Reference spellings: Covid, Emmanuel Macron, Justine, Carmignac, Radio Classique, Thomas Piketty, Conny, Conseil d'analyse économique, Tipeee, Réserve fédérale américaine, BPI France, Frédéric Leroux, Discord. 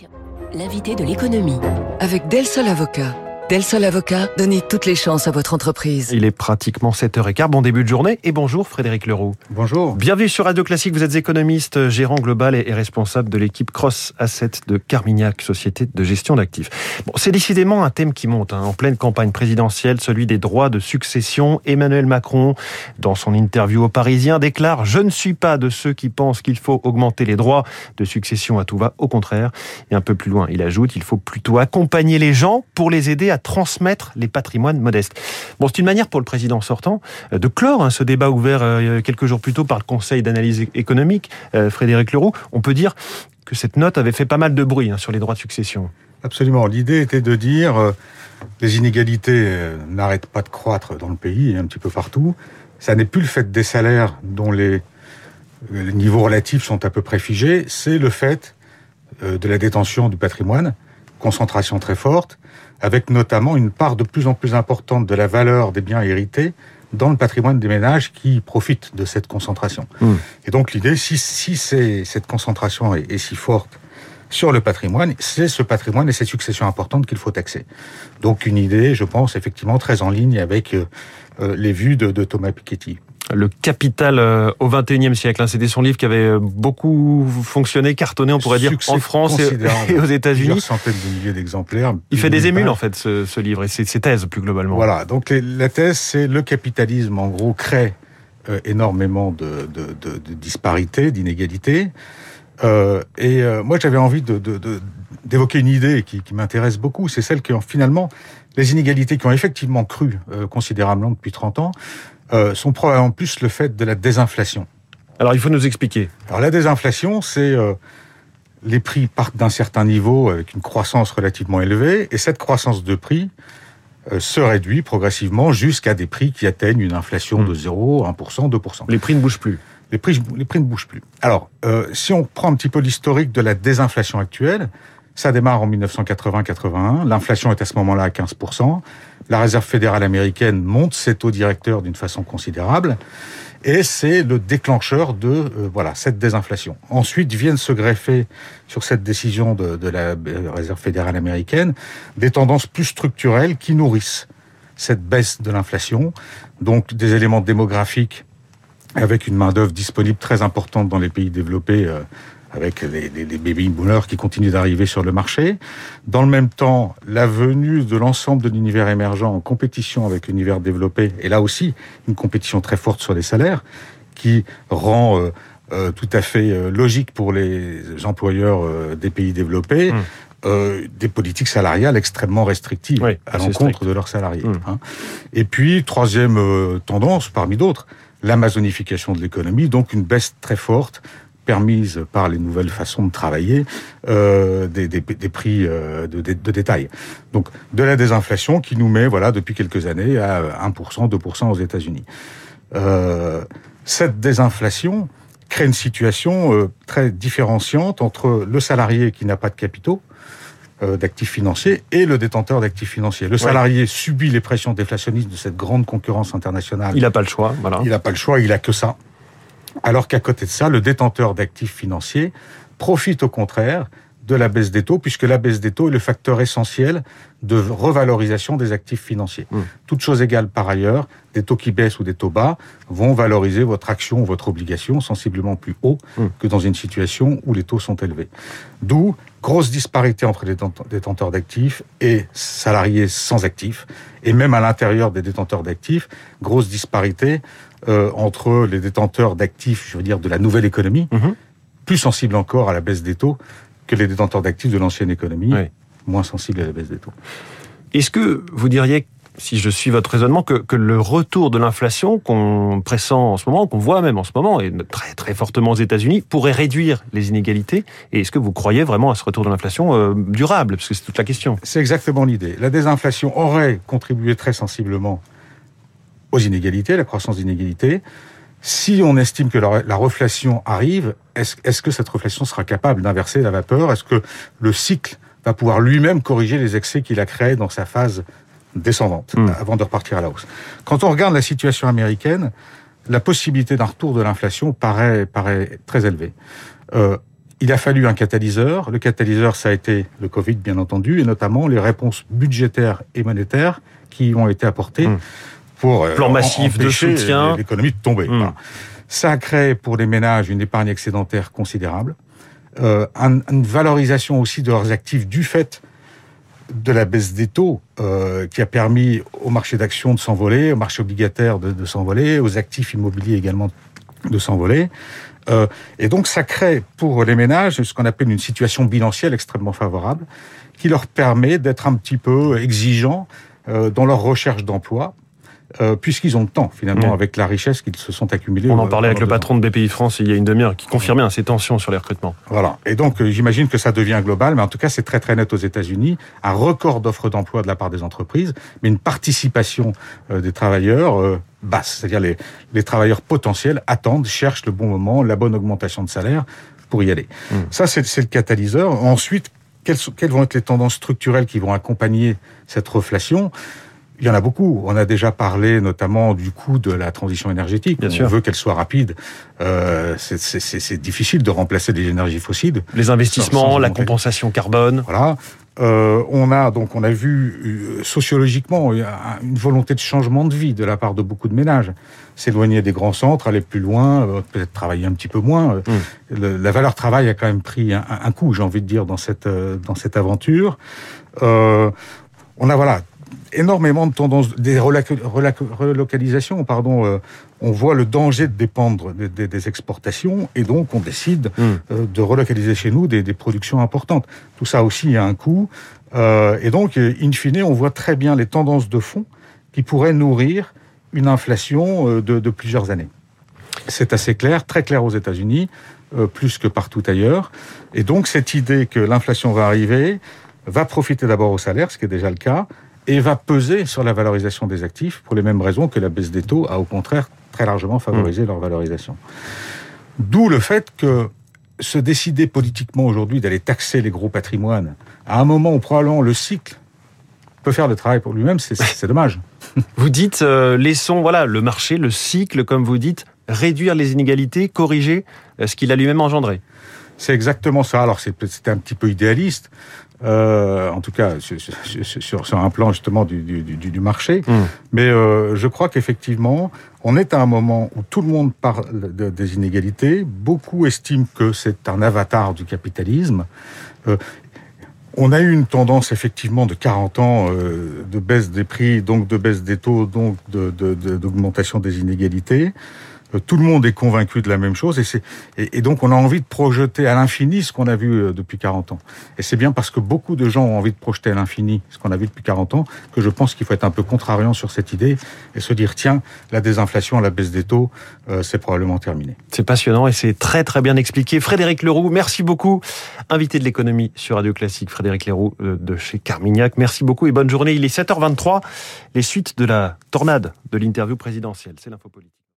Classique, l'invité de l'économie. Avec Del Sol Avocat. Del Sol Avocat, donnez toutes les chances à votre entreprise. Il est pratiquement 7h15, bon début de journée et bonjour Frédéric Leroux. Bonjour. Bienvenue sur Radio Classique, vous êtes économiste, gérant global et responsable de l'équipe Cross Asset de Carmignac, société de gestion d'actifs. Bon, c'est décidément un thème qui monte en pleine campagne présidentielle, celui des droits de succession. Emmanuel Macron, dans son interview aux Parisiens, déclare « Je ne suis pas de ceux qui pensent qu'il faut augmenter les droits de succession à tout va, au contraire ». Et un peu plus loin, il ajoute « Il faut plutôt accompagner les gens pour les aider à transmettre les patrimoines modestes ». Bon, c'est une manière pour le président sortant de clore ce débat ouvert quelques jours plus tôt par le Conseil d'analyse économique, Frédéric Leroux. On peut dire que cette note avait fait pas mal de bruit sur les droits de succession. Absolument. L'idée était de dire les inégalités n'arrêtent pas de croître dans le pays, un petit peu partout. Ça n'est plus le fait des salaires dont les niveaux relatifs sont à peu près figés, c'est le fait de la détention du patrimoine, concentration très forte, avec notamment une part de plus en plus importante de la valeur des biens hérités dans le patrimoine des ménages qui profitent de cette concentration. Et donc l'idée, si cette concentration est si forte sur le patrimoine, c'est ce patrimoine et cette succession importante qu'il faut taxer. Donc une idée, je pense, effectivement très en ligne avec les vues de Thomas Piketty. Le capital au XXIe siècle, c'était son livre qui avait beaucoup fonctionné, cartonné, on pourrait dire, en France et aux États-Unis. Plusieurs centaines de milliers d'exemplaires. Il fait des émules, en fait, ce livre et ses thèses, plus globalement. Voilà, donc la thèse, c'est le capitalisme, en gros, crée énormément de disparités, d'inégalités. Moi, j'avais envie d'évoquer une idée qui m'intéresse beaucoup, c'est celle que, finalement, les inégalités qui ont effectivement cru considérablement depuis 30 ans, sont probablement plus le fait de la désinflation. Alors, il faut nous expliquer. Alors, la désinflation, c'est les prix partent d'un certain niveau avec une croissance relativement élevée, et cette croissance de prix se réduit progressivement jusqu'à des prix qui atteignent une inflation de 0, 1%, 2%. Les prix ne bougent plus. Les prix ne bougent plus. Alors, si on prend un petit peu l'historique de la désinflation actuelle, ça démarre en 1980-81, l'inflation est à ce moment-là à 15%, la Réserve fédérale américaine monte ses taux directeurs d'une façon considérable, et c'est le déclencheur de cette désinflation. Ensuite viennent se greffer sur cette décision de la Réserve fédérale américaine des tendances plus structurelles qui nourrissent cette baisse de l'inflation, donc des éléments démographiques avec une main-d'œuvre disponible très importante dans les pays développés, avec les baby boomers qui continuent d'arriver sur le marché. Dans le même temps, la venue de l'ensemble de l'univers émergent en compétition avec l'univers développé, et là aussi, une compétition très forte sur les salaires, qui rend tout à fait logique pour les employeurs des pays développés, des politiques salariales extrêmement restrictives à l'encontre de leurs salariés. Et puis, troisième tendance, parmi d'autres, l'amazonification de l'économie, donc une baisse très forte, permise par les nouvelles façons de travailler, des prix de détail. Donc, de la désinflation qui nous met, depuis quelques années, à 1%, 2% aux États-Unis. Cette désinflation crée une situation très différenciante entre le salarié qui n'a pas de capitaux, d'actifs financiers, et le détenteur d'actifs financiers. Le salarié subit les pressions déflationnistes de cette grande concurrence internationale. Il n'a pas le choix, Il n'a pas le choix, il a que ça. Alors qu'à côté de ça, le détenteur d'actifs financiers profite au contraire de la baisse des taux, puisque la baisse des taux est le facteur essentiel de revalorisation des actifs financiers. Toutes choses égales par ailleurs, des taux qui baissent ou des taux bas vont valoriser votre action ou votre obligation sensiblement plus haut que dans une situation où les taux sont élevés. D'où, grosse disparité entre les détenteurs d'actifs et salariés sans actifs, et même à l'intérieur des détenteurs d'actifs, grosse disparité entre les détenteurs d'actifs, de la nouvelle économie, plus sensibles encore à la baisse des taux que les détenteurs d'actifs de l'ancienne économie, moins sensibles à la baisse des taux. Est-ce que vous diriez, si je suis votre raisonnement, que le retour de l'inflation qu'on pressent en ce moment, qu'on voit même en ce moment, et très très fortement aux États-Unis, pourrait réduire les inégalités? Et est-ce que vous croyez vraiment à ce retour de l'inflation durable? Parce que c'est toute la question. C'est exactement l'idée. La désinflation aurait contribué très sensiblement aux inégalités, à la croissance d'inégalités. Si on estime que la reflation arrive, est-ce que cette reflation sera capable d'inverser la vapeur? Est-ce que le cycle va pouvoir lui-même corriger les excès qu'il a créés dans sa phase descendante, avant de repartir à la hausse? Quand on regarde la situation américaine, la possibilité d'un retour de l'inflation paraît très élevée. Il a fallu un catalyseur. Le catalyseur, ça a été le Covid, bien entendu, et notamment les réponses budgétaires et monétaires qui ont été apportées pour plan massif de soutien, l'économie de tomber. Voilà. Ça a créé pour les ménages une épargne excédentaire considérable, une valorisation aussi de leurs actifs du fait de la baisse des taux qui a permis au marché d'actions de s'envoler, au marché obligataire de s'envoler, aux actifs immobiliers également de s'envoler. Et donc ça crée pour les ménages ce qu'on appelle une situation bilancielle extrêmement favorable qui leur permet d'être un petit peu exigeants dans leur recherche d'emploi puisqu'ils ont le temps finalement avec la richesse qu'ils se sont accumulés. On en parlait avec le patron de BPI France il y a une demi-heure qui confirmait ces tensions sur les recrutements. Voilà, et donc j'imagine que ça devient global, mais en tout cas c'est très très net aux États-Unis, un record d'offres d'emploi de la part des entreprises, mais une participation des travailleurs basse, c'est-à-dire les travailleurs potentiels attendent, cherchent le bon moment, la bonne augmentation de salaire pour y aller. Ça c'est le catalyseur. Ensuite, quelles vont être les tendances structurelles qui vont accompagner cette reflation ? Il y en a beaucoup. On a déjà parlé notamment du coût de la transition énergétique. Bien sûr. Veut qu'elle soit rapide. C'est difficile de remplacer les énergies fossiles. Les investissements, la compensation carbone. Voilà. On a vu sociologiquement une volonté de changement de vie de la part de beaucoup de ménages. S'éloigner des grands centres, aller plus loin, peut-être travailler un petit peu moins. La valeur travail a quand même pris un coup, j'ai envie de dire, dans cette aventure. Énormément de tendances, des relocalisations, on voit le danger de dépendre des exportations et donc on décide de relocaliser chez nous des productions importantes. Tout ça aussi a un coût et donc in fine on voit très bien les tendances de fond qui pourraient nourrir une inflation de plusieurs années. C'est assez clair, très clair aux États-Unis, plus que partout ailleurs, et donc cette idée que l'inflation va arriver va profiter d'abord aux salaires, ce qui est déjà le cas, et va peser sur la valorisation des actifs pour les mêmes raisons que la baisse des taux a au contraire très largement favorisé leur valorisation. D'où le fait que se décider politiquement aujourd'hui d'aller taxer les gros patrimoines, à un moment où probablement le cycle peut faire le travail pour lui-même, c'est dommage. Vous dites, laissons le marché, le cycle, comme vous dites, réduire les inégalités, corriger ce qu'il a lui-même engendré. C'est exactement ça. Alors c'était un petit peu idéaliste, en tout cas sur un plan justement du marché. Mais je crois qu'effectivement, on est à un moment où tout le monde parle des inégalités. Beaucoup estiment que c'est un avatar du capitalisme. On a eu une tendance effectivement de 40 ans de baisse des prix, donc de baisse des taux, donc d'augmentation des inégalités. Tout le monde est convaincu de la même chose et donc on a envie de projeter à l'infini ce qu'on a vu depuis 40 ans. Et c'est bien parce que beaucoup de gens ont envie de projeter à l'infini ce qu'on a vu depuis 40 ans que je pense qu'il faut être un peu contrariant sur cette idée et se dire tiens, la désinflation, la baisse des taux, c'est probablement terminé. C'est passionnant et c'est très très bien expliqué. Frédéric Leroux, merci beaucoup. Invité de l'économie sur Radio Classique, Frédéric Leroux de chez Carmignac. Merci beaucoup et bonne journée. Il est 7h23, les suites de la tornade de l'interview présidentielle. C'est l'info politique.